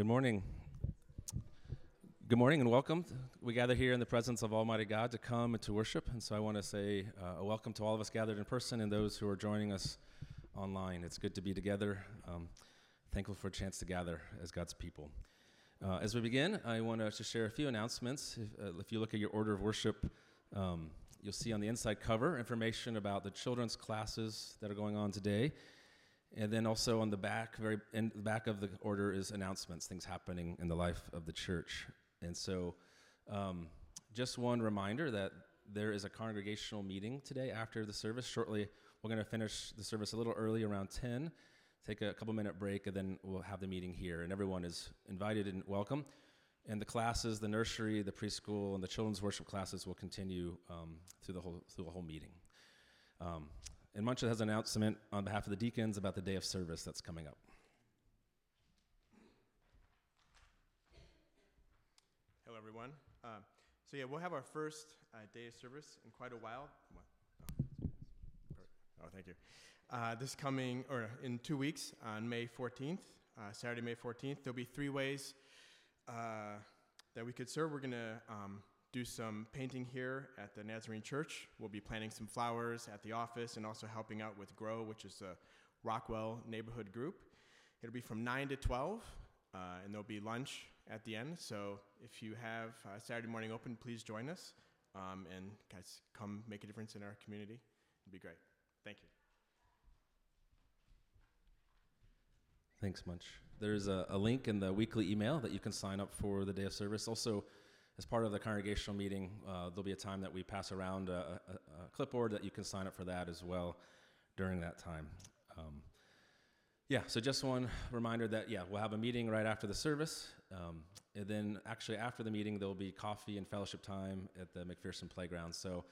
Good morning. Good morning and welcome. We gather here in the presence of Almighty God to come and to worship, and so I want to say a welcome to all of us gathered in person and those who are joining us online. It's good to be together. Thankful for a chance to gather as God's people. As we begin, I want to share a few announcements. If you look at your order of worship, you'll see on the inside cover information about the children's classes that are going on today. And then also on the back, very in the back of the order is announcements, things happening in the life of the church. And so just one reminder that there is a congregational meeting today after the service. Shortly, we're going to finish the service a little early, around 10, take a couple-minute break, and then we'll have the meeting here. And everyone is invited and welcome. And the classes, the nursery, the preschool, and the children's worship classes will continue through the whole meeting. And Muncha has an announcement on behalf of the deacons about the day of service that's coming up. Hello, everyone. So we'll have our first day of service in quite a while. Oh, thank you. In 2 weeks, on May 14th, Saturday, May 14th, there'll be three ways that we could serve. We're going to do some painting here at the Nazarene Church. We'll be planting some flowers at the office and also helping out with GROW, which is a Rockwell neighborhood group. It'll be from 9 to 12, and there'll be lunch at the end. So if you have Saturday morning open, please join us, and guys, come make a difference in our community. It'd be great. Thank you. Thanks, Munch. There's a link in the weekly email that you can sign up for the day of service. Also, as part of the congregational meeting, there'll be a time that we pass around a clipboard that you can sign up for that as well during that time. So just one reminder that, we'll have a meeting right after the service. And then actually after the meeting, there'll be coffee and fellowship time at the McPherson Playground. So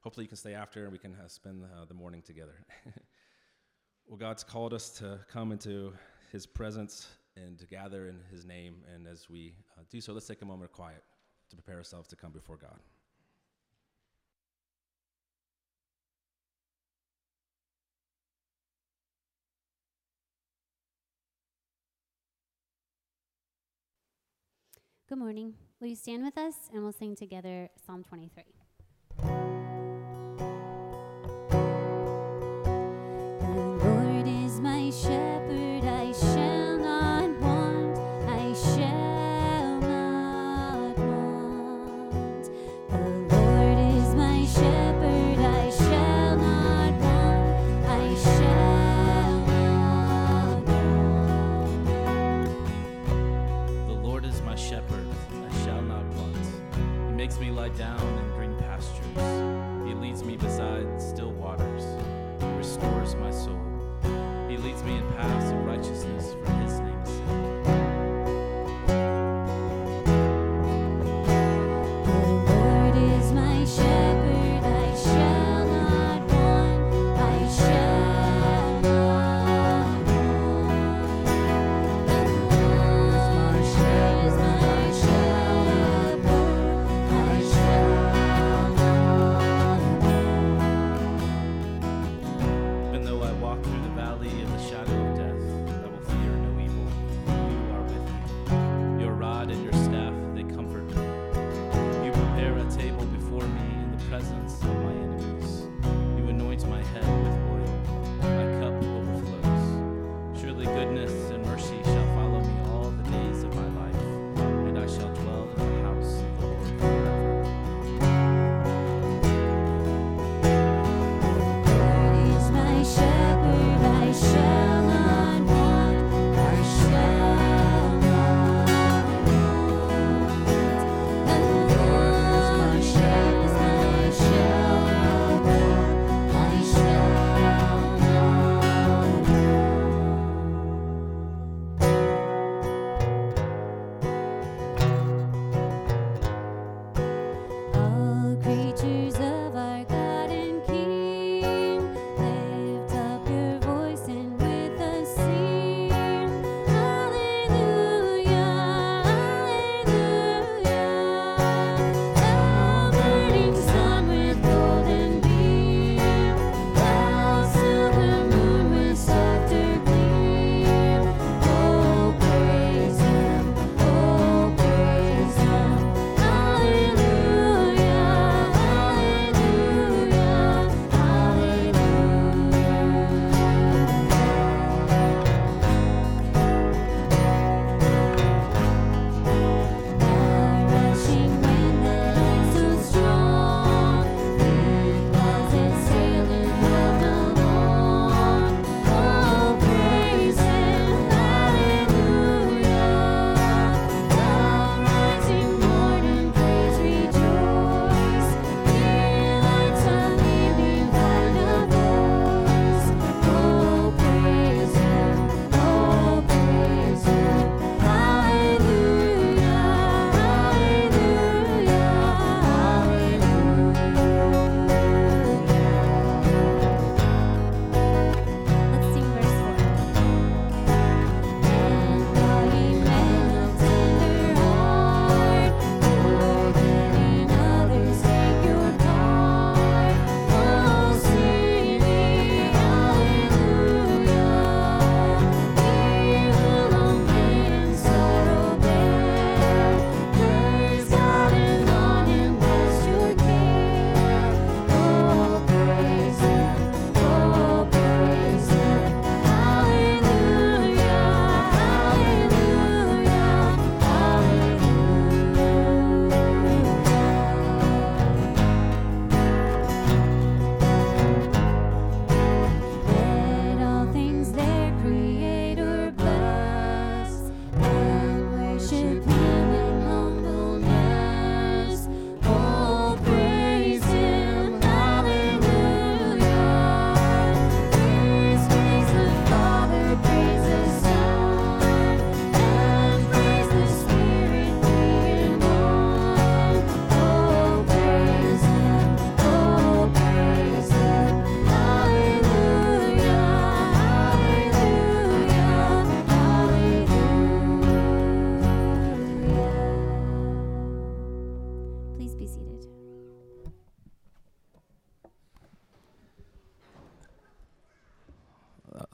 hopefully you can stay after and we can spend the morning together. Well, God's called us to come into his presence and to gather in his name. And as we do so, let's take a moment of quiet to prepare ourselves to come before God. Good morning. Will you stand with us and we'll sing together Psalm 23. The Lord is my shepherd, I shall not want, I shall. Makes me lie down and drink.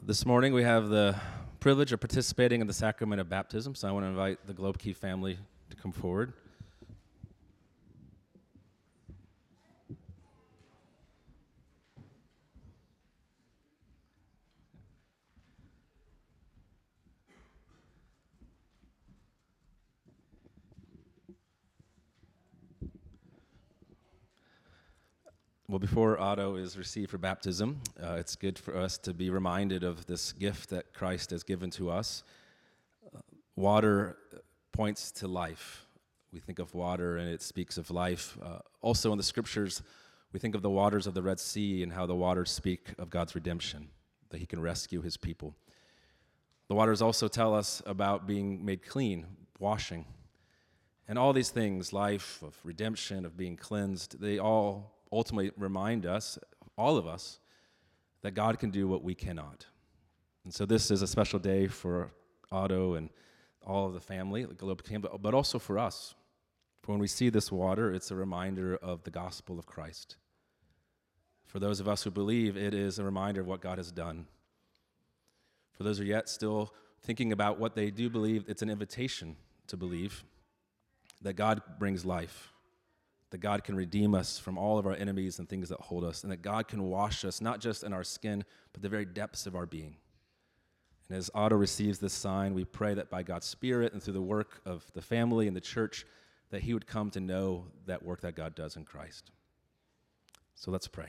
This morning we have the privilege of participating in the sacrament of baptism, so I want to invite the Globke family to come forward. Well, before Otto is received for baptism, it's good for us to be reminded of this gift that Christ has given to us. Water points to life. We think of water and it speaks of life. Also in the scriptures, we think of the waters of the Red Sea and how the waters speak of God's redemption, that he can rescue his people. The waters also tell us about being made clean, washing. And all these things, life, of redemption, of being cleansed, they all ultimately remind us, all of us, that God can do what we cannot. And so this is a special day for Otto and all of the family, but also for us. For when we see this water, it's a reminder of the gospel of Christ. For those of us who believe, it is a reminder of what God has done. For those who are yet still thinking about what they do believe, it's an invitation to believe that God brings life, that God can redeem us from all of our enemies and things that hold us, and that God can wash us, not just in our skin, but the very depths of our being. And as Otto receives this sign, we pray that by God's Spirit and through the work of the family and the church, that he would come to know that work that God does in Christ. So let's pray.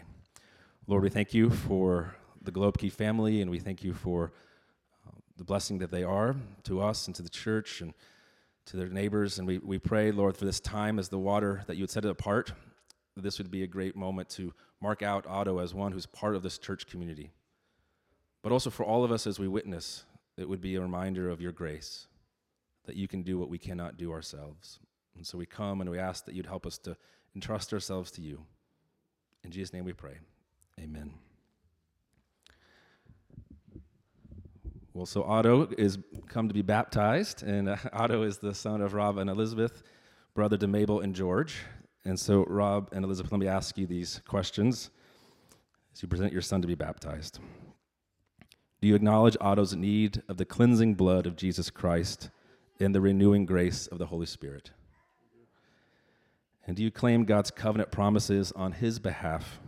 Lord, we thank you for the Globke family, and we thank you for the blessing that they are to us and to the church and to their neighbors, and we pray, Lord, for this time as the water that you would set it apart, that this would be a great moment to mark out Otto as one who's part of this church community. But also for all of us as we witness, it would be a reminder of your grace, that you can do what we cannot do ourselves. And so we come and we ask that you'd help us to entrust ourselves to you. In Jesus' name we pray. Amen. Well, so Otto is come to be baptized, and Otto is the son of Rob and Elizabeth, brother to Mabel and George. And so, Rob and Elizabeth, let me ask you these questions as you present your son to be baptized. Do you acknowledge Otto's need of the cleansing blood of Jesus Christ and the renewing grace of the Holy Spirit? And do you claim God's covenant promises on his behalf?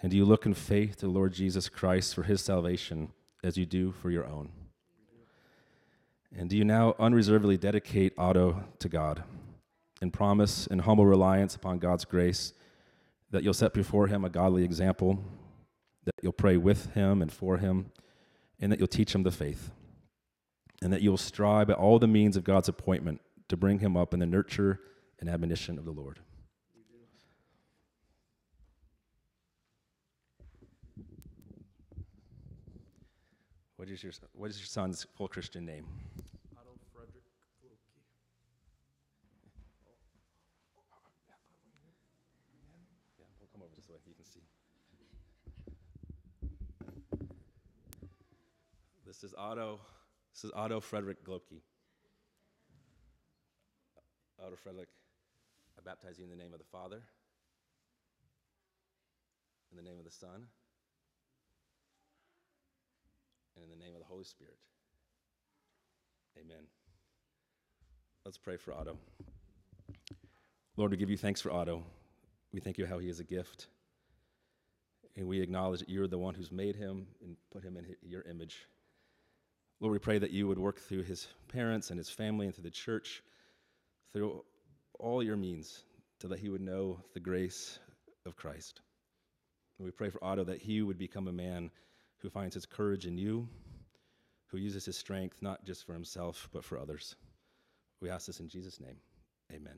And do you look in faith to the Lord Jesus Christ for his salvation, as you do for your own? And do you now unreservedly dedicate Otto to God and promise in humble reliance upon God's grace that you'll set before him a godly example, that you'll pray with him and for him, and that you'll teach him the faith, and that you'll strive by all the means of God's appointment to bring him up in the nurture and admonition of the Lord? What is your son's full Christian name? Otto Frederick Globke. Yeah, we'll come over this way. You can see. This is Otto Frederick Globke. Otto Frederick, I baptize you in the name of the Father, in the name of the Son, and in the name of the Holy Spirit. Amen. Let's pray for Otto. Lord, we give you thanks for Otto. We thank you how he is a gift. And we acknowledge that you're the one who's made him and put him in your image. Lord, we pray that you would work through his parents and his family and through the church, through all your means, so that he would know the grace of Christ. And we pray for Otto that he would become a man who finds his courage in you, who uses his strength not just for himself, but for others. We ask this in Jesus' name. Amen.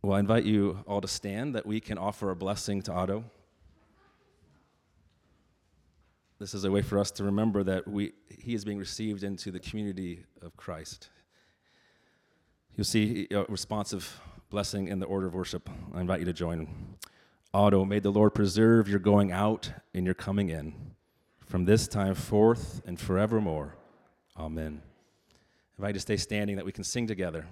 Well, I invite you all to stand that we can offer a blessing to Otto. This is a way for us to remember that he is being received into the community of Christ. You'll see a responsive blessing in the order of worship. I invite you to join. Otto, may the Lord preserve your going out and your coming in, from this time forth and forevermore. Amen. I invite you to stay standing that we can sing together.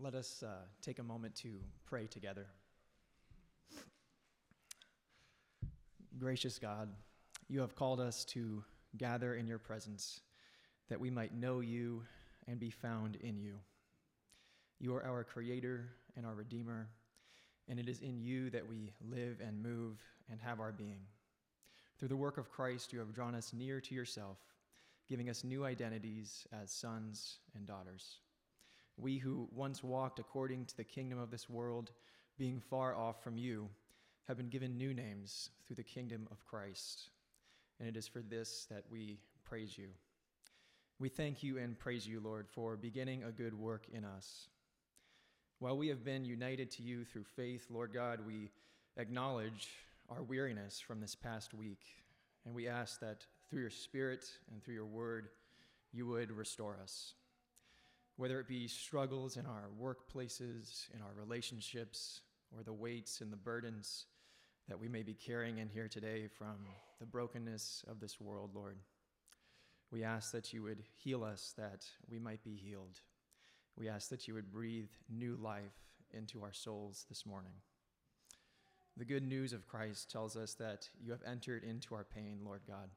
Let us take a moment to pray together. Gracious God, you have called us to gather in your presence that we might know you and be found in you. You are our creator and our redeemer, and it is in you that we live and move and have our being. Through the work of Christ, you have drawn us near to yourself, giving us new identities as sons and daughters. We who once walked according to the kingdom of this world, being far off from you, have been given new names through the kingdom of Christ. And it is for this that we praise you. We thank you and praise you, Lord, for beginning a good work in us. While we have been united to you through faith, Lord God, we acknowledge our weariness from this past week, and we ask that through your Spirit and through your word, you would restore us. Whether it be struggles in our workplaces, in our relationships, or the weights and the burdens that we may be carrying in here today from the brokenness of this world, Lord, we ask that you would heal us, that we might be healed. We ask that you would breathe new life into our souls this morning. The good news of Christ tells us that you have entered into our pain, Lord God,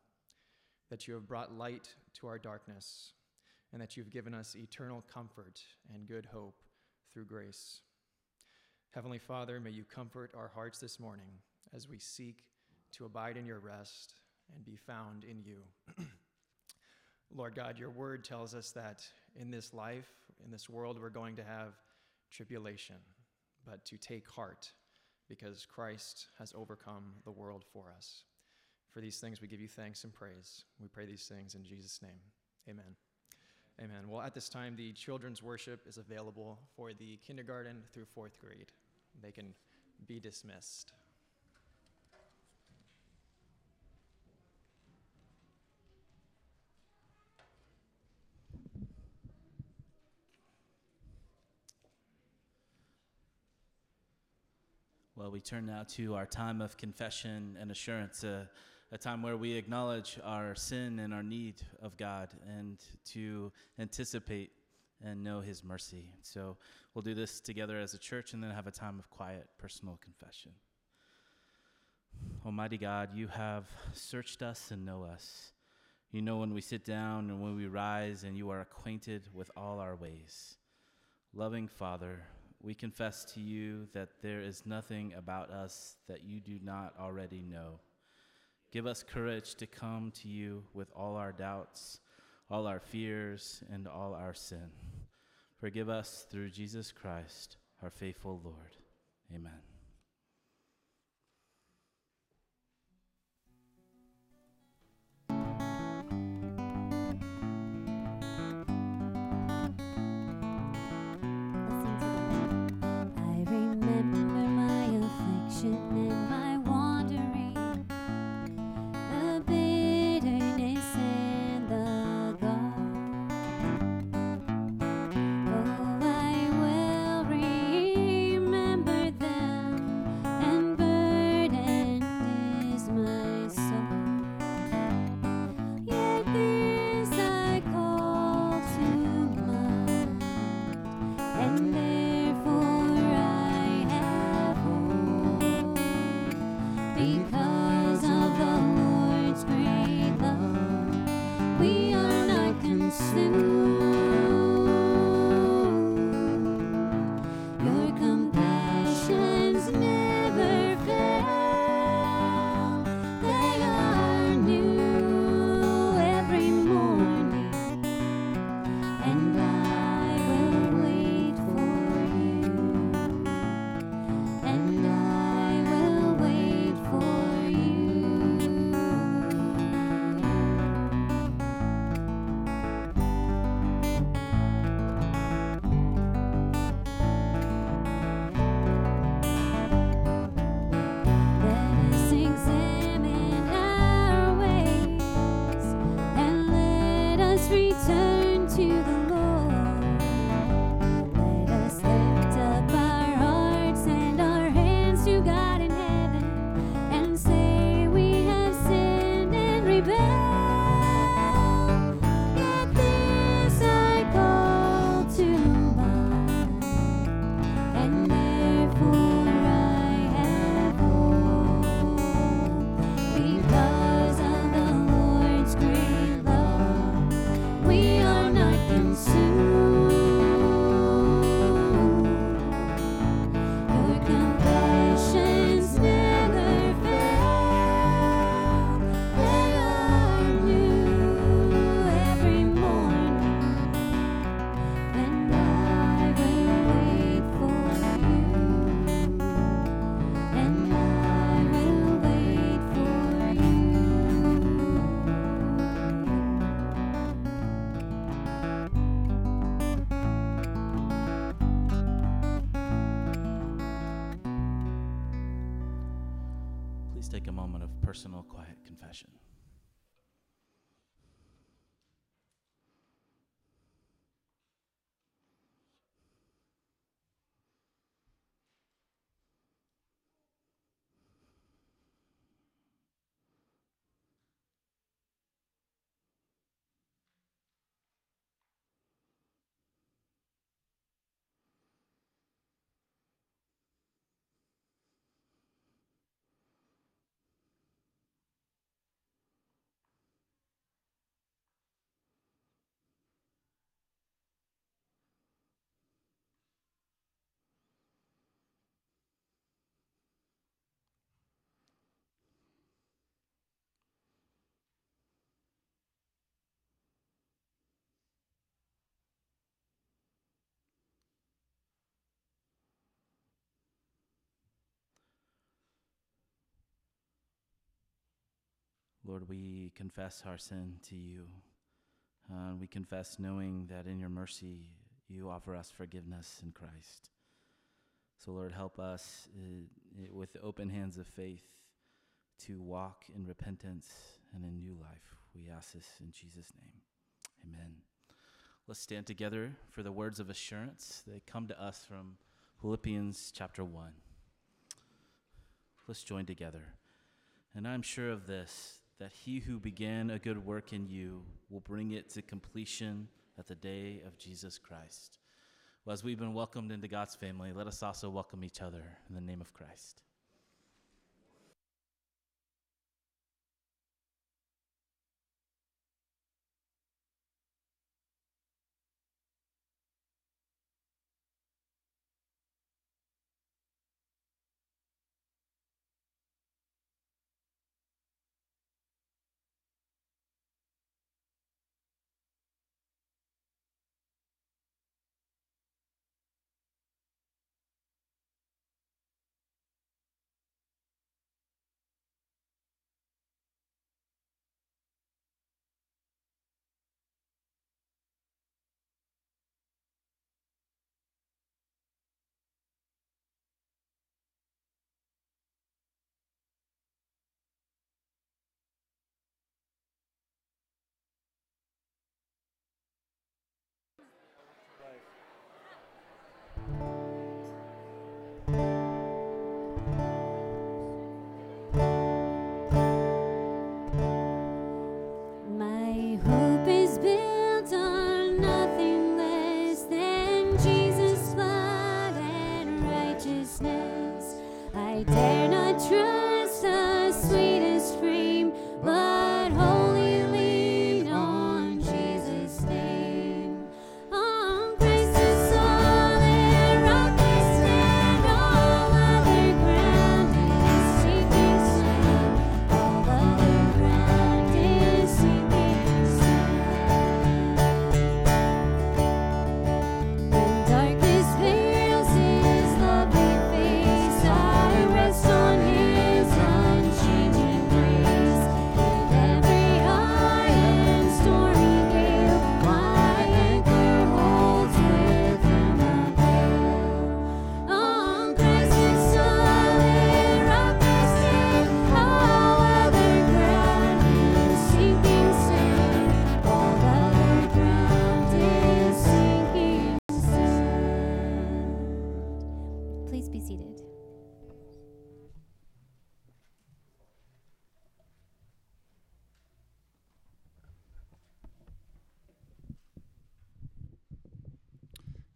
that you have brought light to our darkness, and that you've given us eternal comfort and good hope through grace. Heavenly Father, may you comfort our hearts this morning as we seek to abide in your rest and be found in you. Lord God, your word tells us that in this life, in this world, we're going to have tribulation, but to take heart because Christ has overcome the world for us. For these things, we give you thanks and praise. We pray these things in Jesus' name. Amen. Amen. Well, at this time, the children's worship is available for the kindergarten through fourth grade. They can be dismissed. Well, we turn now to our time of confession and assurance, a time where we acknowledge our sin and our need of God and to anticipate and know his mercy. So we'll do this together as a church and then have a time of quiet personal confession. Almighty God, you have searched us and know us. You know when we sit down and when we rise, and you are acquainted with all our ways. Loving Father, we confess to you that there is nothing about us that you do not already know. Give us courage to come to you with all our doubts, all our fears, and all our sin. Forgive us through Jesus Christ, our faithful Lord. Amen. I remember my affliction and my remember them. take a moment of personal, quiet confession. Lord, we confess our sin to you. We confess knowing that in your mercy, you offer us forgiveness in Christ. So Lord, help us with open hands of faith to walk in repentance and in new life. We ask this in Jesus' name, amen. Let's stand together for the words of assurance. They come to us from Philippians chapter 1. Let's join together. And I'm sure of this, that he who began a good work in you will bring it to completion at the day of Jesus Christ. Well, as we've been welcomed into God's family, let us also welcome each other in the name of Christ.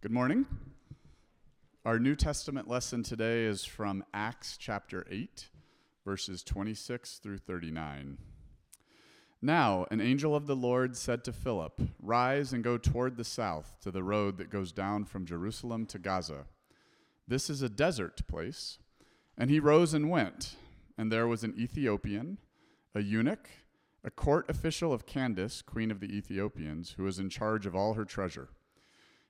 Good morning. Our New Testament lesson today is from Acts chapter 8, verses 26 through 39. Now, an angel of the Lord said to Philip, "Rise and go toward the south to the road that goes down from Jerusalem to Gaza. This is a desert place." And he rose and went, and there was an Ethiopian, a eunuch, a court official of Candace, queen of the Ethiopians, who was in charge of all her treasure.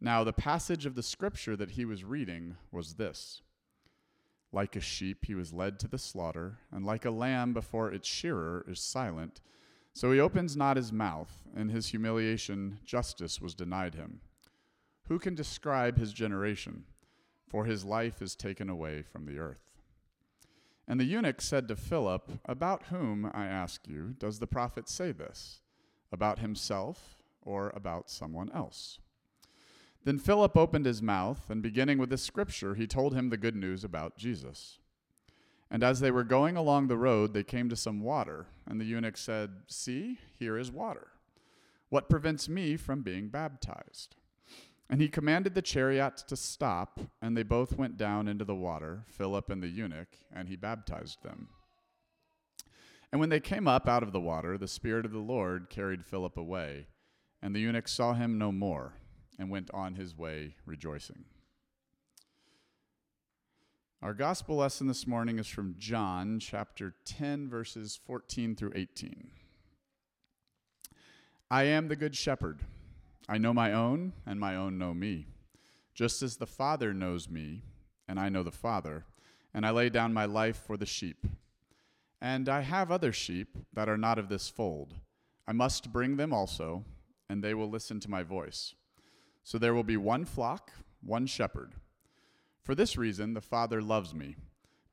Now the passage of the scripture that he was reading was this: "Like a sheep he was led to the slaughter, and like a lamb before its shearer is silent, so he opens not his mouth. In his humiliation justice was denied him. Who can describe his generation? For his life is taken away from the earth." And the eunuch said to Philip, "About whom, I ask you, does the prophet say this? About himself or about someone else?" Then Philip opened his mouth, and beginning with the scripture, he told him the good news about Jesus. And as they were going along the road, they came to some water, and the eunuch said, "See, here is water. What prevents me from being baptized?" And he commanded the chariot to stop, and they both went down into the water, Philip and the eunuch, and he baptized them. And when they came up out of the water, the Spirit of the Lord carried Philip away, and the eunuch saw him no more, and went on his way rejoicing. Our gospel lesson this morning is from John chapter 10, verses 14 through 18. "I am the good shepherd. I know my own, and my own know me, just as the Father knows me, and I know the Father, and I lay down my life for the sheep. And I have other sheep that are not of this fold. I must bring them also, and they will listen to my voice. So there will be one flock, one shepherd. For this reason the Father loves me,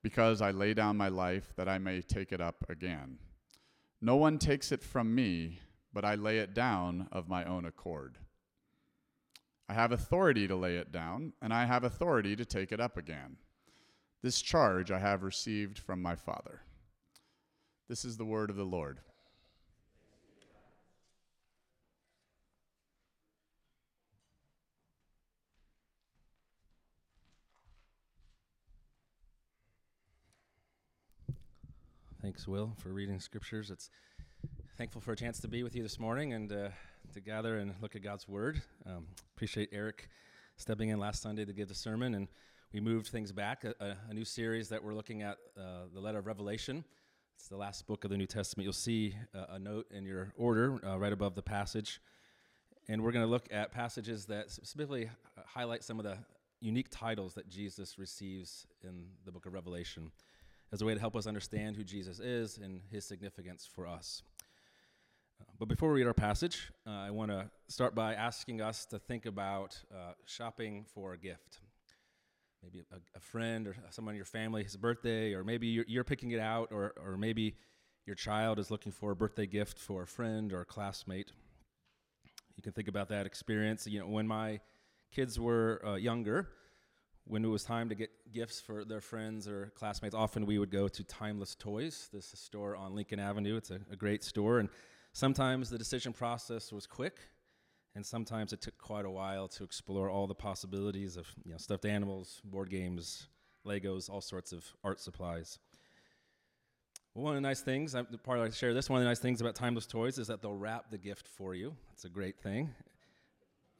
because I lay down my life that I may take it up again. No one takes it from me, but I lay it down of my own accord. I have authority to lay it down, and I have authority to take it up again. This charge I have received from my Father." This is the word of the Lord. Thanks, Will, for reading scriptures. It's thankful for a chance to be with you this morning and to gather and look at God's word. Appreciate Eric stepping in last Sunday to give the sermon, and we moved things back, a new series that we're looking at, the letter of Revelation. It's the last book of the New Testament. You'll see a note in your order right above the passage, and we're going to look at passages that specifically highlight some of the unique titles that Jesus receives in the book of Revelation as a way to help us understand who Jesus is and his significance for us. But before we read our passage, I want to start by asking us to think about shopping for a gift. Maybe a friend or someone in your family, his birthday, or maybe you're picking it out, or maybe your child is looking for a birthday gift for a friend or a classmate. You can think about that experience. You know, when my kids were younger, when it was time to get gifts for their friends or classmates, often we would go to Timeless Toys. This is a store on Lincoln Avenue. It's a great store, and sometimes the decision process was quick, and sometimes it took quite a while to explore all the possibilities of, you know, stuffed animals, board games, Legos, all sorts of art supplies. Well, one of the nice things, one of the nice things about Timeless Toys is that they'll wrap the gift for you. That's a great thing.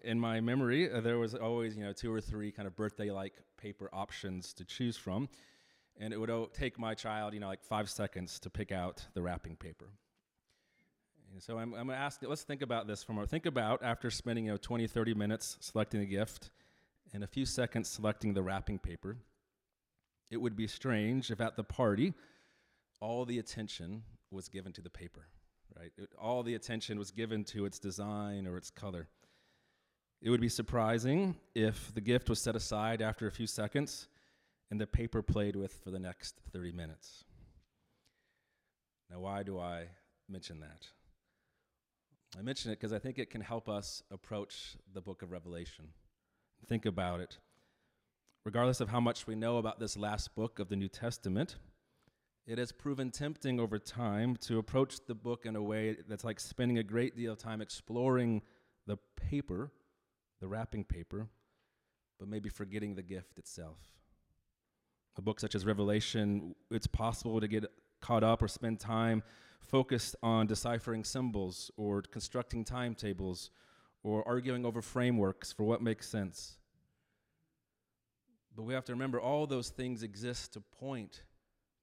In my memory, there was always, two or three kind of birthday-like paper options to choose from, and it would take my child, 5 seconds to pick out the wrapping paper. So I'm going to ask, let's think about this for a moment. Think about after spending 20, 30 minutes selecting a gift and a few seconds selecting the wrapping paper, it would be strange if at the party all the attention was given to the paper, right? All the attention was given to its design or its color. It would be surprising if the gift was set aside after a few seconds and the paper played with for the next 30 minutes. Now, why do I mention that? I mention it because I think it can help us approach the book of Revelation. Think about it. Regardless of how much we know about this last book of the New Testament, it has proven tempting over time to approach the book in a way that's like spending a great deal of time exploring the paper, the wrapping paper, but maybe forgetting the gift itself. A book such as Revelation, it's possible to get caught up or spend time focused on deciphering symbols or constructing timetables or arguing over frameworks for what makes sense. But we have to remember all those things exist to point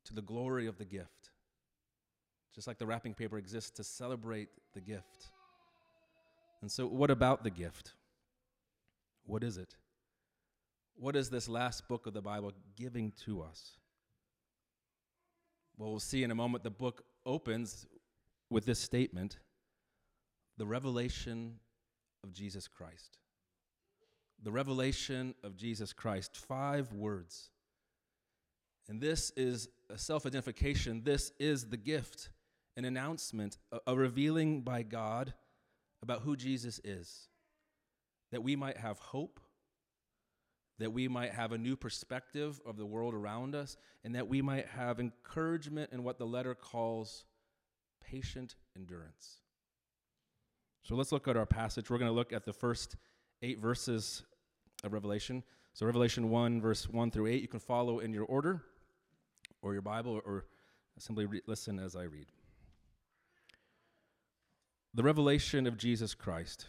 to the glory of the gift, just like the wrapping paper exists to celebrate the gift. And so what about the gift? What is it? What is this last book of the Bible giving to us? Well, we'll see in a moment. The book opens with this statement, the revelation of Jesus Christ. The revelation of Jesus Christ, 5 words. And this is a self-identification. This is the gift, an announcement, a revealing by God about who Jesus is, that we might have hope, that we might have a new perspective of the world around us, and that we might have encouragement in what the letter calls patient endurance. So let's look at our passage. We're going to look at the first 8 verses of Revelation. So Revelation 1, verse 1 through 8, you can follow in your order or your Bible, or simply listen as I read. The revelation of Jesus Christ,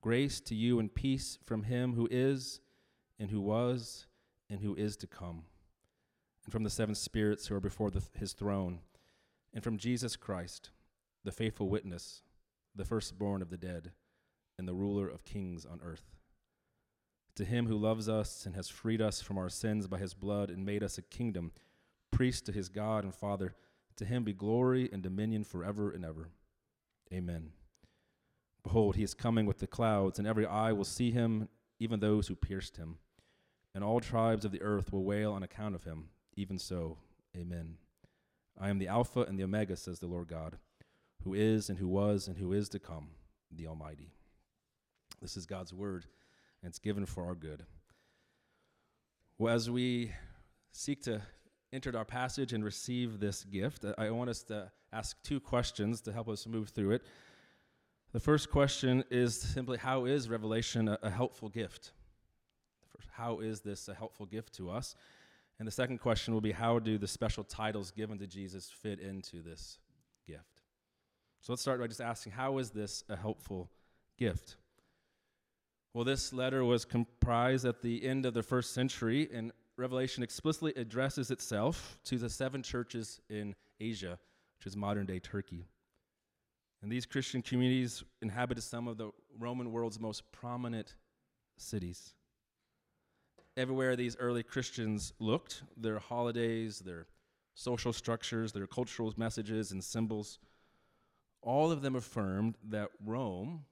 grace to you and peace from him who is, and who was, and who is to come, and from the 7 spirits who are before his throne, and from Jesus Christ, the faithful witness, the firstborn of the dead, and the ruler of kings on earth. To him who loves us and has freed us from our sins by his blood and made us a kingdom, priest to his God and Father, to him be glory and dominion forever and ever. Amen. Behold, he is coming with the clouds, and every eye will see him, even those who pierced him. And all tribes of the earth will wail on account of him. Even so, amen. I am the Alpha and the Omega, says the Lord God, who is and who was and who is to come, the Almighty. This is God's word, and it's given for our good. Well, as we seek to enter our passage and receive this gift, I want us to ask 2 questions to help us move through it. The first question is simply, how is Revelation a helpful gift? How is this a helpful gift to us? And the second question will be, how do the special titles given to Jesus fit into this gift? So let's start by just asking, how is this a helpful gift? Well, this letter was comprised at the end of the 1st century, and Revelation explicitly addresses itself to the 7 churches in Asia, which is modern-day Turkey. And these Christian communities inhabited some of the Roman world's most prominent cities. Everywhere these early Christians looked, their holidays, their social structures, their cultural messages and symbols, all of them affirmed that Rome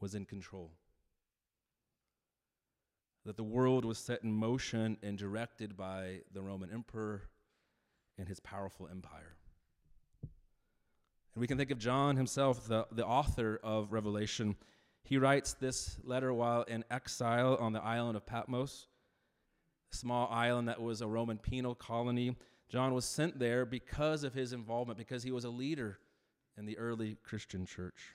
was in control, that the world was set in motion and directed by the Roman emperor and his powerful empire. And we can think of John himself, the author of Revelation. He writes this letter while in exile on the island of Patmos, a small island that was a Roman penal colony. John was sent there because of his involvement, because he was a leader in the early Christian church.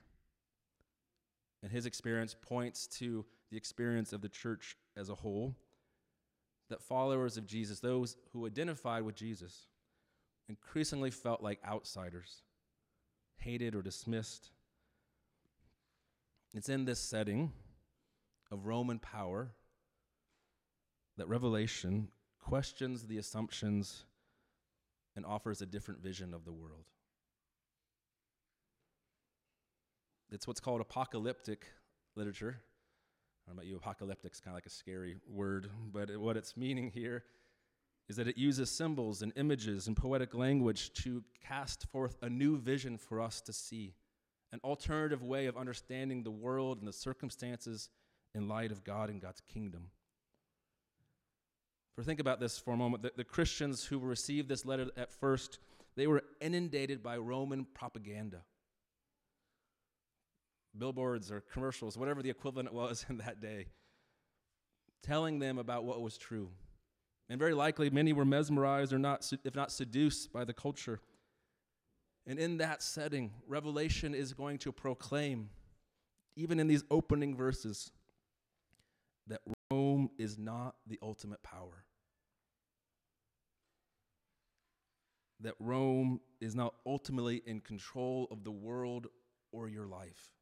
And his experience points to the experience of the church as a whole, that followers of Jesus, those who identified with Jesus, increasingly felt like outsiders, hated or dismissed. It's in this setting of Roman power that Revelation questions the assumptions and offers a different vision of the world. It's what's called apocalyptic literature. I don't know about you, apocalyptic's kind of like a scary word, but what it's meaning here is that it uses symbols and images and poetic language to cast forth a new vision for us to see, an alternative way of understanding the world and the circumstances in light of God and God's kingdom. For think about this for a moment. The Christians who received this letter at first, they were inundated by Roman propaganda. Billboards or commercials, whatever the equivalent was in that day, telling them about what was true. And very likely many were mesmerized or not, if not seduced by the culture. And in that setting, Revelation is going to proclaim, even in these opening verses, that Rome is not the ultimate power. That Rome is not ultimately in control of the world or your life.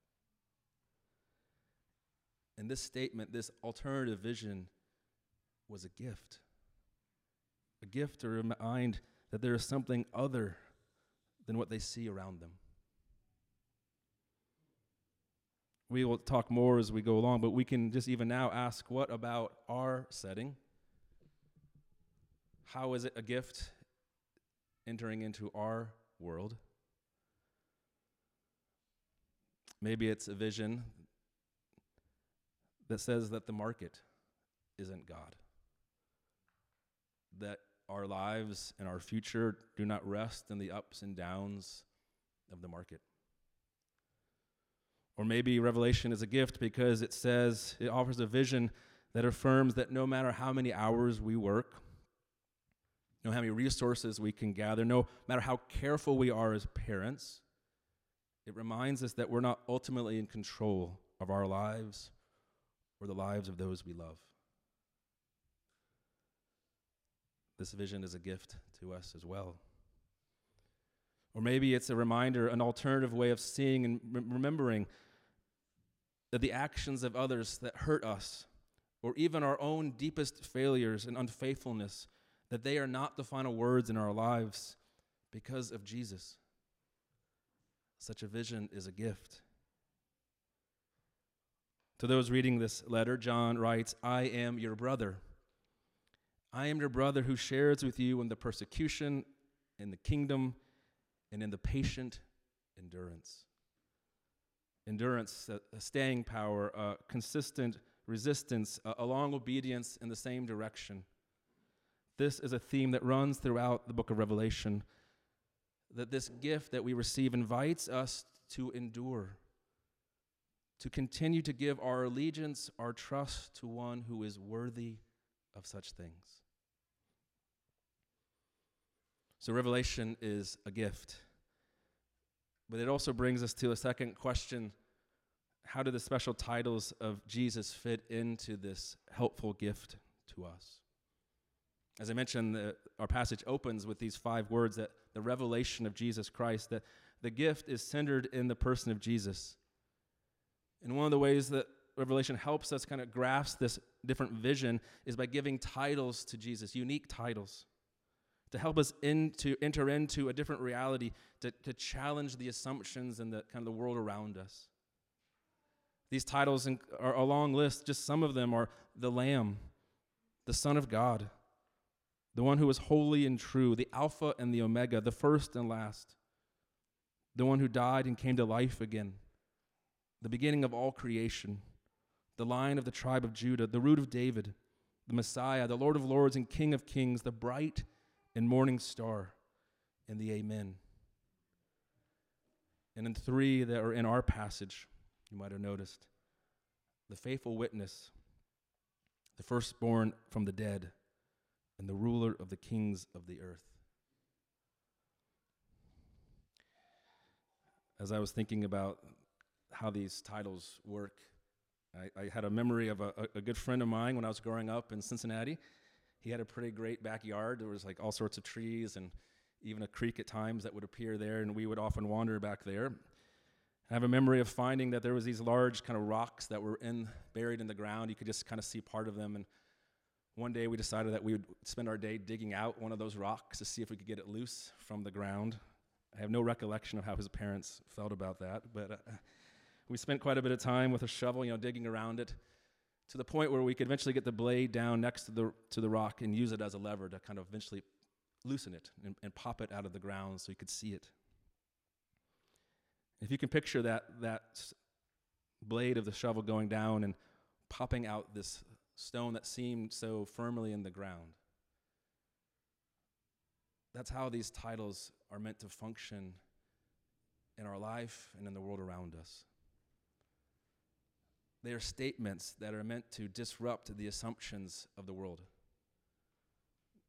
And this statement, this alternative vision, was a gift. A gift to remind that there is something other than what they see around them. We will talk more as we go along, but we can just even now ask, what about our setting? How is it a gift entering into our world? Maybe it's a vision that says that the market isn't God, that our lives and our future do not rest in the ups and downs of the market. Or maybe Revelation is a gift because it says, it offers a vision that affirms that no matter how many hours we work, no matter how many resources we can gather, no matter how careful we are as parents, it reminds us that we're not ultimately in control of our lives or the lives of those we love. This vision is a gift to us as well. Or maybe it's a reminder, an alternative way of seeing and remembering that the actions of others that hurt us, or even our own deepest failures and unfaithfulness, that they are not the final words in our lives because of Jesus. Such a vision is a gift. To those reading this letter, John writes, "I am your brother. I am your brother who shares with you in the persecution, in the kingdom, and in the patient endurance." Endurance, a staying power, a consistent resistance, a long obedience in the same direction. This is a theme that runs throughout the book of Revelation, that this gift that we receive invites us to endure, to continue to give our allegiance, our trust to one who is worthy of such things. So Revelation is a gift. But it also brings us to a second question. How do the special titles of Jesus fit into this helpful gift to us? As I mentioned, our passage opens with these five words, that the revelation of Jesus Christ, that the gift is centered in the person of Jesus. And one of the ways that Revelation helps us kind of grasp this different vision is by giving titles to Jesus, unique titles, to help us enter into a different reality, to challenge the assumptions and the kind of the world around us. These titles are a long list. Just some of them are the Lamb, the Son of God, the one who is holy and true, the Alpha and the Omega, the first and last, the one who died and came to life again, the beginning of all creation, the Lion of the tribe of Judah, the Root of David, the Messiah, the Lord of lords and King of kings, the bright and morning star, and the Amen. And in three that are in our passage, you might have noticed, the faithful witness, the firstborn from the dead, and the ruler of the kings of the earth. As I was thinking about how these titles work, I had a memory of a good friend of mine when I was growing up in Cincinnati. He had a pretty great backyard. There was like all sorts of trees and even a creek at times that would appear there, and we would often wander back there. I have a memory of finding that there was these large kind of rocks that were buried in the ground. You could just kind of see part of them. And one day we decided that we would spend our day digging out one of those rocks to see if we could get it loose from the ground. I have no recollection of how his parents felt about that, but we spent quite a bit of time with a shovel, digging around it, to the point where we could eventually get the blade down next to the rock and use it as a lever to kind of eventually loosen it and pop it out of the ground so you could see it. If you can picture that blade of the shovel going down and popping out this stone that seemed so firmly in the ground. That's how these titles are meant to function in our life and in the world around us. They are statements that are meant to disrupt the assumptions of the world.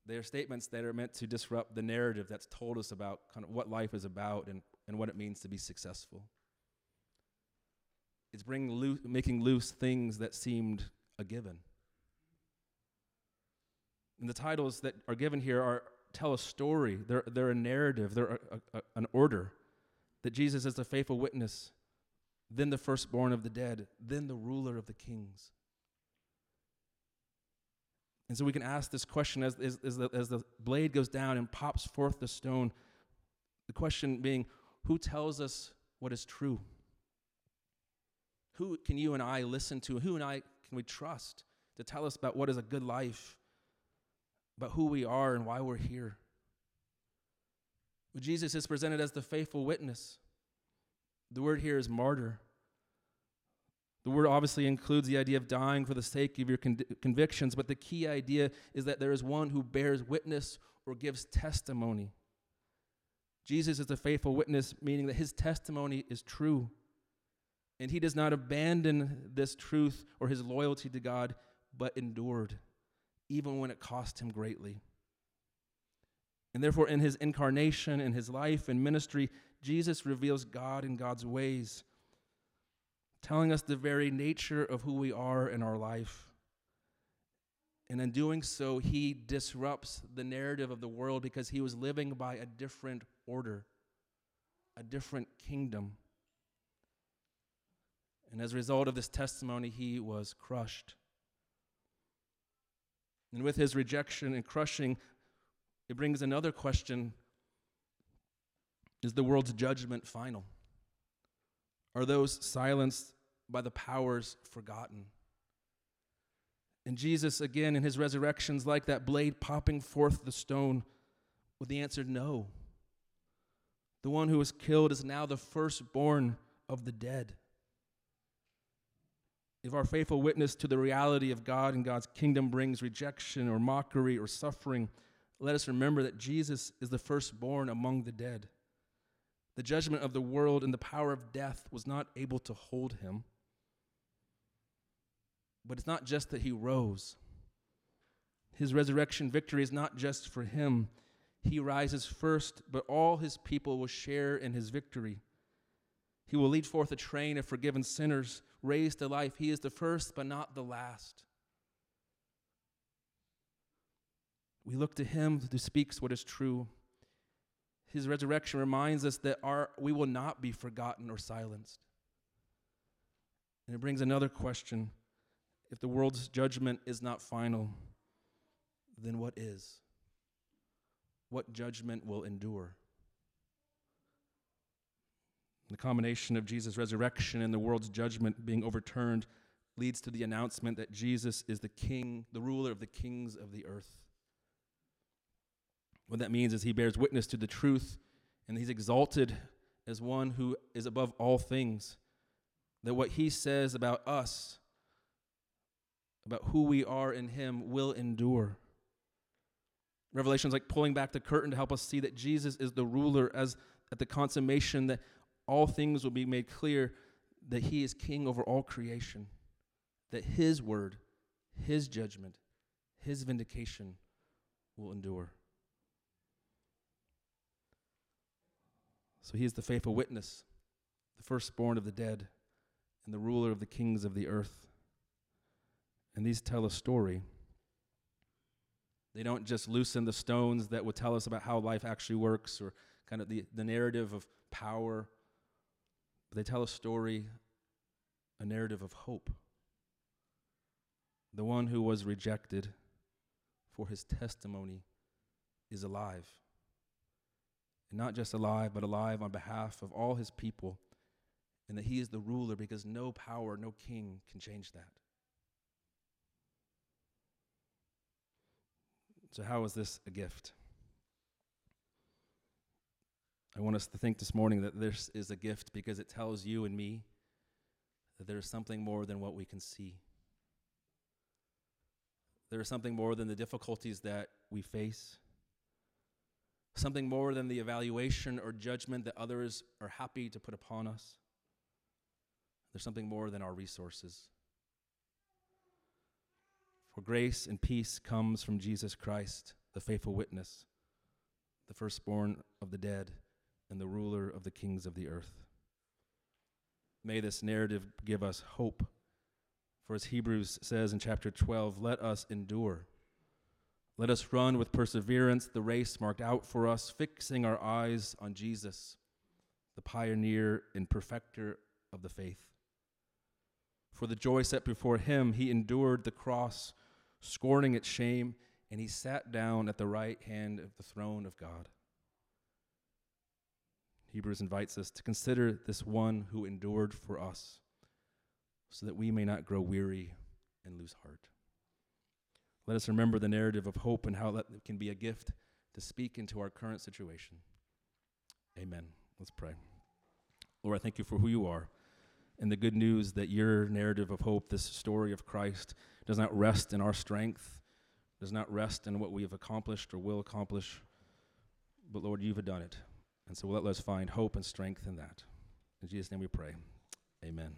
They are statements that are meant to disrupt the narrative that's told us about kind of what life is about and what it means to be successful. It's making loose things that seemed a given. And the titles that are given here tell a story. They're a narrative. They're an order. That Jesus is the faithful witness, then the firstborn of the dead, then the ruler of the kings. And so we can ask this question as the blade goes down and pops forth the stone, the question being, who tells us what is true? Who can you and I listen to? Who and I can we trust to tell us about what is a good life, about who we are and why we're here? Jesus is presented as the faithful witness. The word here is martyr. The word obviously includes the idea of dying for the sake of your convictions, but the key idea is that there is one who bears witness or gives testimony. Jesus is the faithful witness, meaning that his testimony is true. And he does not abandon this truth or his loyalty to God, but endured, even when it cost him greatly. And therefore, in his incarnation, in his life and ministry, Jesus reveals God and God's ways, telling us the very nature of who we are in our life. And in doing so, he disrupts the narrative of the world because he was living by a different order, a different kingdom. And as a result of this testimony, he was crushed. And with his rejection and crushing, it brings another question. Is the world's judgment final? Are those silenced by the powers forgotten? And Jesus, again, in his resurrections, like that blade popping forth the stone, with the answer, no. The one who was killed is now the firstborn of the dead. If our faithful witness to the reality of God and God's kingdom brings rejection or mockery or suffering, let us remember that Jesus is the firstborn among the dead. The judgment of the world and the power of death was not able to hold him. But it's not just that he rose. His resurrection victory is not just for him. He rises first, but all his people will share in his victory. He will lead forth a train of forgiven sinners, raised to life. He is the first, but not the last. We look to him who speaks what is true. His resurrection reminds us that we will not be forgotten or silenced. And it brings another question. If the world's judgment is not final, then what is? What judgment will endure? The combination of Jesus' resurrection and the world's judgment being overturned leads to the announcement that Jesus is the king, the ruler of the kings of the earth. What that means is he bears witness to the truth, and he's exalted as one who is above all things, that what he says about us, about who we are in him, will endure. Revelation is like pulling back the curtain to help us see that Jesus is the ruler, as at the consummation that all things will be made clear, that he is king over all creation, that his word, his judgment, his vindication will endure. So he is the faithful witness, the firstborn of the dead, and the ruler of the kings of the earth. And these tell a story. They don't just loosen the stones that would tell us about how life actually works or kind of the narrative of power. They tell a story, a narrative of hope. The one who was rejected for his testimony is alive. And not just alive, but alive on behalf of all his people. And that he is the ruler because no power, no king can change that. So how is this a gift? I want us to think this morning that this is a gift because it tells you and me that there is something more than what we can see. There is something more than the difficulties that we face, something more than the evaluation or judgment that others are happy to put upon us. There's something more than our resources. For grace and peace comes from Jesus Christ, the faithful witness, the firstborn of the dead, and the ruler of the kings of the earth. May this narrative give us hope. For as Hebrews says in chapter 12, let us endure. Let us run with perseverance the race marked out for us, fixing our eyes on Jesus, the pioneer and perfecter of the faith. For the joy set before him, he endured the cross, scorning its shame, and he sat down at the right hand of the throne of God. Hebrews invites us to consider this one who endured for us, so that we may not grow weary and lose heart. Let us remember the narrative of hope and how that can be a gift to speak into our current situation. Amen. Let's pray. Lord, I thank you for who you are and the good news that your narrative of hope, this story of Christ, does not rest in our strength, does not rest in what we have accomplished or will accomplish, but Lord, you've done it. And so let us find hope and strength in that. In Jesus' name we pray. Amen.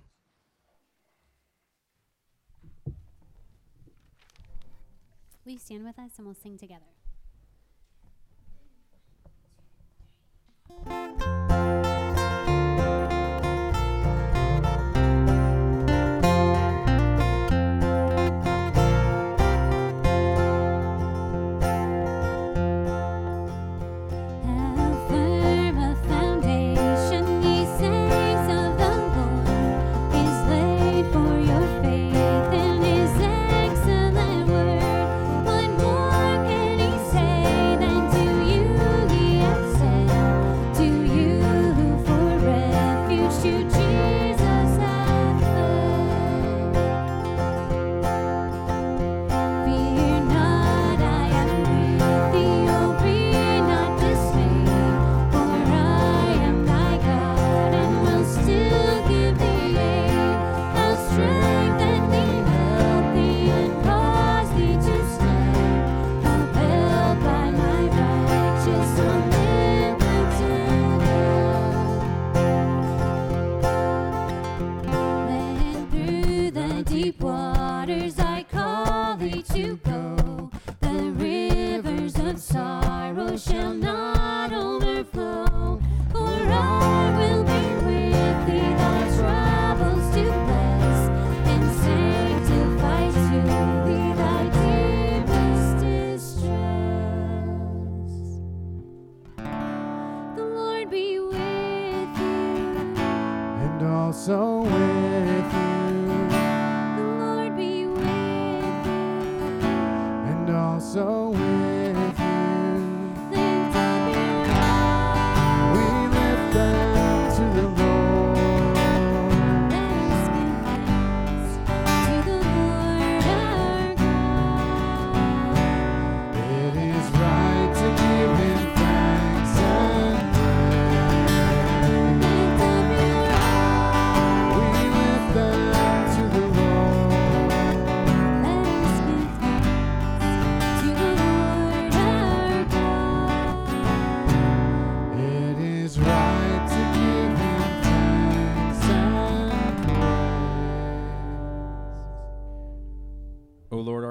Will you stand with us and we'll sing together?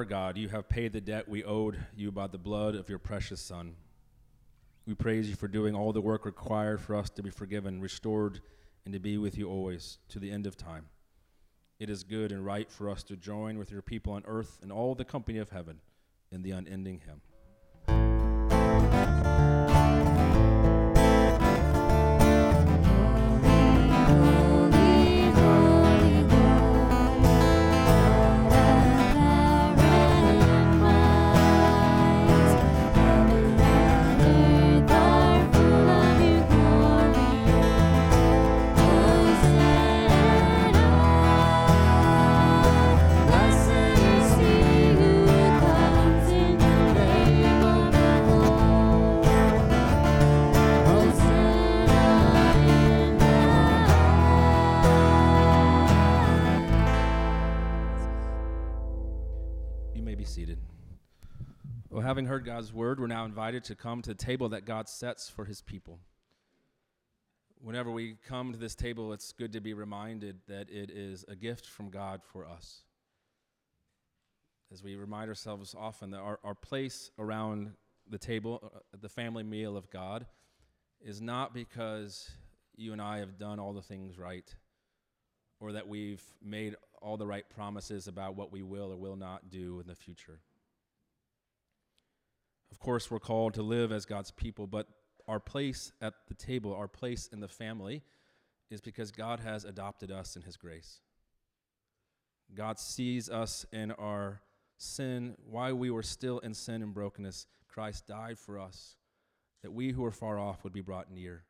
God, you have paid the debt we owed you by the blood of your precious Son. We praise you for doing all the work required for us to be forgiven, restored, and to be with you always, to the end of time. It is good and right for us to join with your people on earth and all the company of heaven in the unending hymn. Having heard God's word, we're now invited to come to the table that God sets for his people. Whenever we come to this table, it's good to be reminded that it is a gift from God for us. As we remind ourselves often that our place around the table, the family meal of God, is not because you and I have done all the things right, or that we've made all the right promises about what we will or will not do in the future. Of course, we're called to live as God's people, but our place at the table, our place in the family, is because God has adopted us in His grace. God sees us in our sin. While we were still in sin and brokenness, Christ died for us, that we who are far off would be brought near,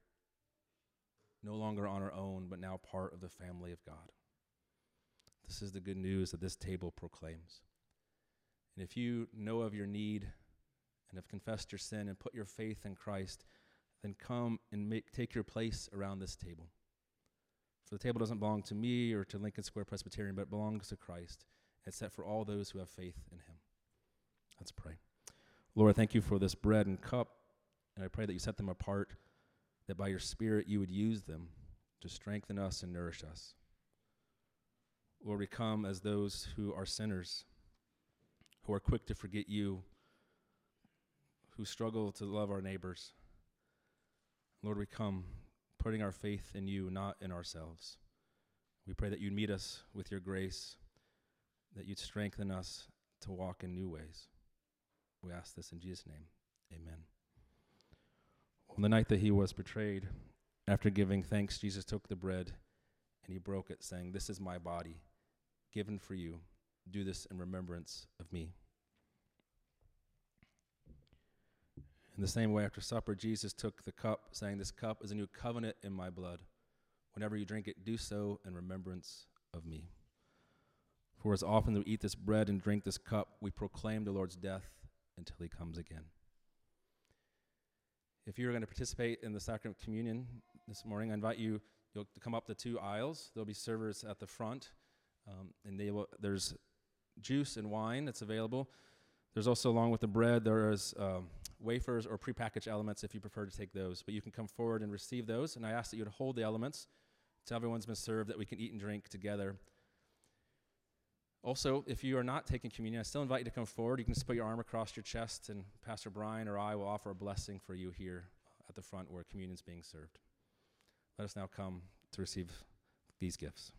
no longer on our own, but now part of the family of God. This is the good news that this table proclaims. And if you know of your need and have confessed your sin and put your faith in Christ, then come and take your place around this table. For the table doesn't belong to me or to Lincoln Square Presbyterian, but it belongs to Christ. It's set for all those who have faith in Him. Let's pray. Lord, thank you for this bread and cup, and I pray that you set them apart, that by your Spirit you would use them to strengthen us and nourish us. Lord, we come as those who are sinners, who are quick to forget you, who struggle to love our neighbors. Lord, we come putting our faith in you, not in ourselves. We pray that you'd meet us with your grace, that you'd strengthen us to walk in new ways. We ask this in Jesus' name. Amen. On the night that he was betrayed, after giving thanks, Jesus took the bread and he broke it, saying, "This is my body, given for you. Do this in remembrance of me." In the same way, after supper, Jesus took the cup, saying, "This cup is a new covenant in my blood. Whenever you drink it, do so in remembrance of me. For as often as we eat this bread and drink this cup, we proclaim the Lord's death until he comes again." If you're going to participate in the sacrament of communion this morning, I invite you to come up the two aisles. There'll be servers at the front, and there's juice and wine that's available. There's also, along with the bread, there is wafers or prepackaged elements if you prefer to take those. But you can come forward and receive those, and I ask that you would hold the elements until everyone's been served, that we can eat and drink together. Also, if you are not taking communion, I still invite you to come forward. You can just put your arm across your chest, and Pastor Brian or I will offer a blessing for you here at the front where communion is being served. Let us now come to receive these gifts.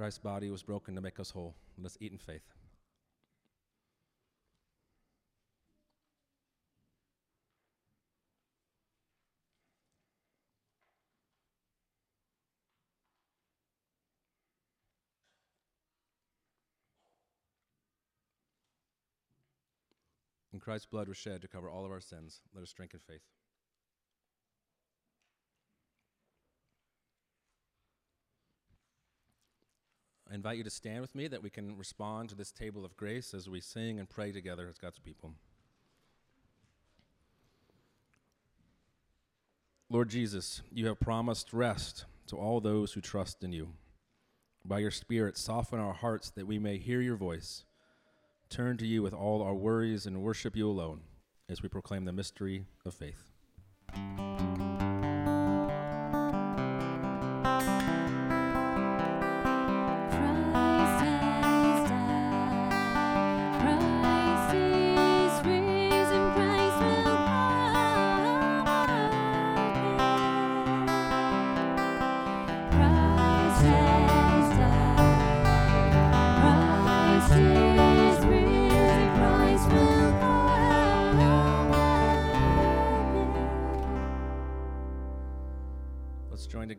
Christ's body was broken to make us whole. Let's eat in faith. And Christ's blood was shed to cover all of our sins. Let us drink in faith. I invite you to stand with me that we can respond to this table of grace as we sing and pray together as God's people. Lord Jesus, you have promised rest to all those who trust in you. By your Spirit, soften our hearts that we may hear your voice, turn to you with all our worries, and worship you alone as we proclaim the mystery of faith.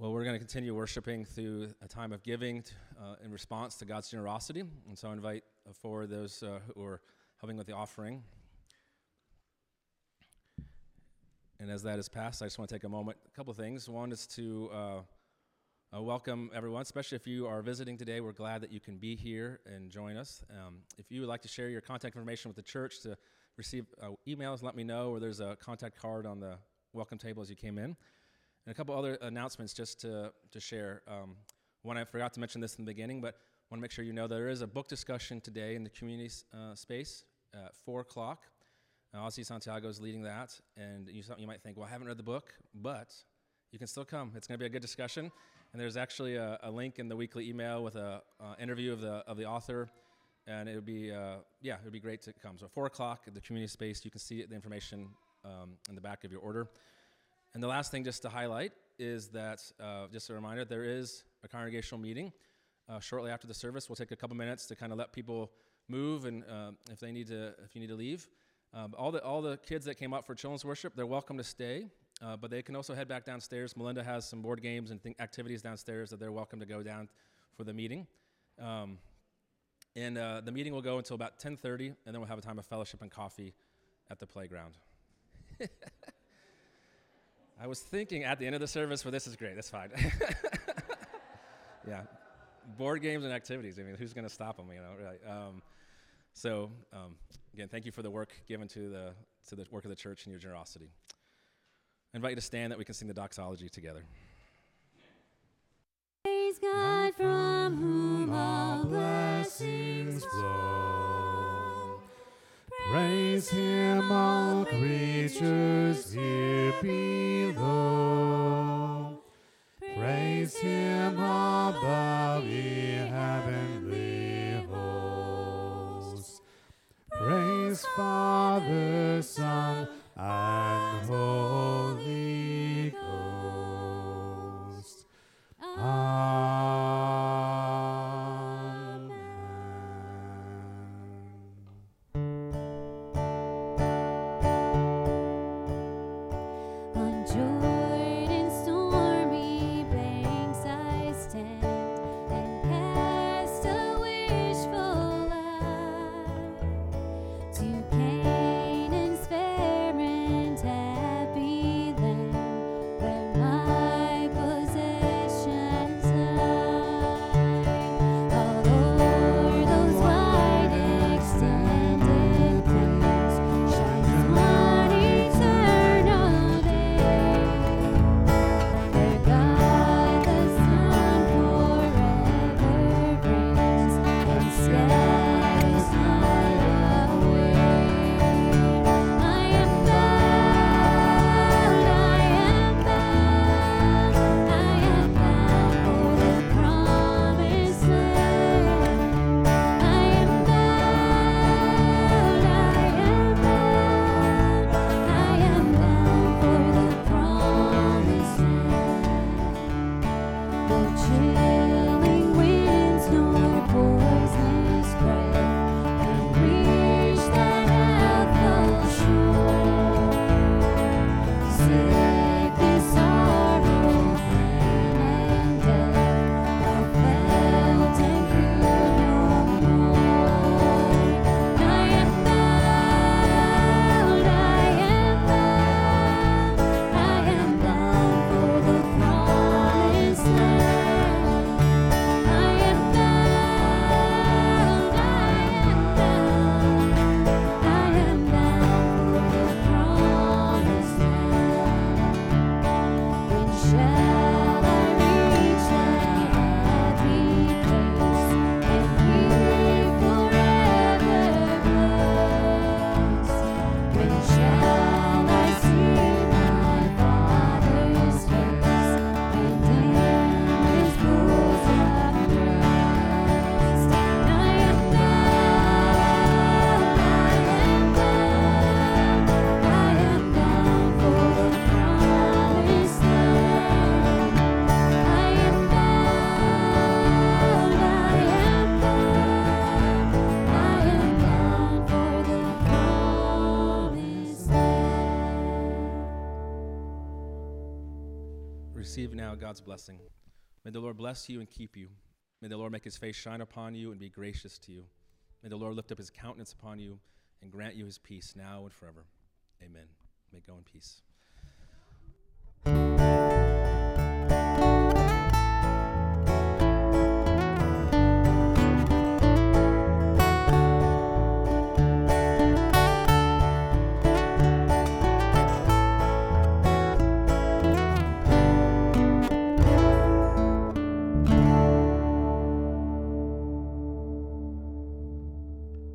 Well, we're going to continue worshiping through a time of giving in response to God's generosity. And so I invite forward those who are helping with the offering. And as that is passed, I just want to take a moment. A couple of things. One is to welcome everyone, especially if you are visiting today. We're glad that you can be here and join us. If you would like to share your contact information with the church to receive emails, let me know. Or there's a contact card on the welcome table as you came in. And a couple other announcements just to share. One, I forgot to mention this in the beginning, but I want to make sure you know there is a book discussion today in the community space at 4 o'clock. Aussie Santiago is leading that. And you might think, well, I haven't read the book, but you can still come. It's going to be a good discussion. And there's actually a link in the weekly email with an interview of the author. And it would be, it would be great to come. So at 4 o'clock at the community space, you can see the information in the back of your order. And the last thing just to highlight is that, just a reminder, there is a congregational meeting shortly after the service. We'll take a couple minutes to kind of let people move and if you need to leave. All the kids that came up for children's worship, they're welcome to stay, but they can also head back downstairs. Melinda has some board games and activities downstairs that they're welcome to go down for the meeting. And the meeting will go until about 10:30, and then we'll have a time of fellowship and coffee at the playground. I was thinking at the end of the service, well, this is great. That's fine. Yeah. Board games and activities. I mean, who's going to stop them, you know, really? So, again, thank you for the work given to the work of the church and your generosity. I invite you to stand that we can sing the doxology together. Praise God from whom all blessings flow. Praise him, all creatures here below. Praise him above, ye heavenly hosts. Praise Father, Son, and Holy Ghost. Joy. Receive now God's blessing. May the Lord bless you and keep you. May the Lord make his face shine upon you and be gracious to you. May the Lord lift up his countenance upon you and grant you his peace now and forever. Amen. May go in peace.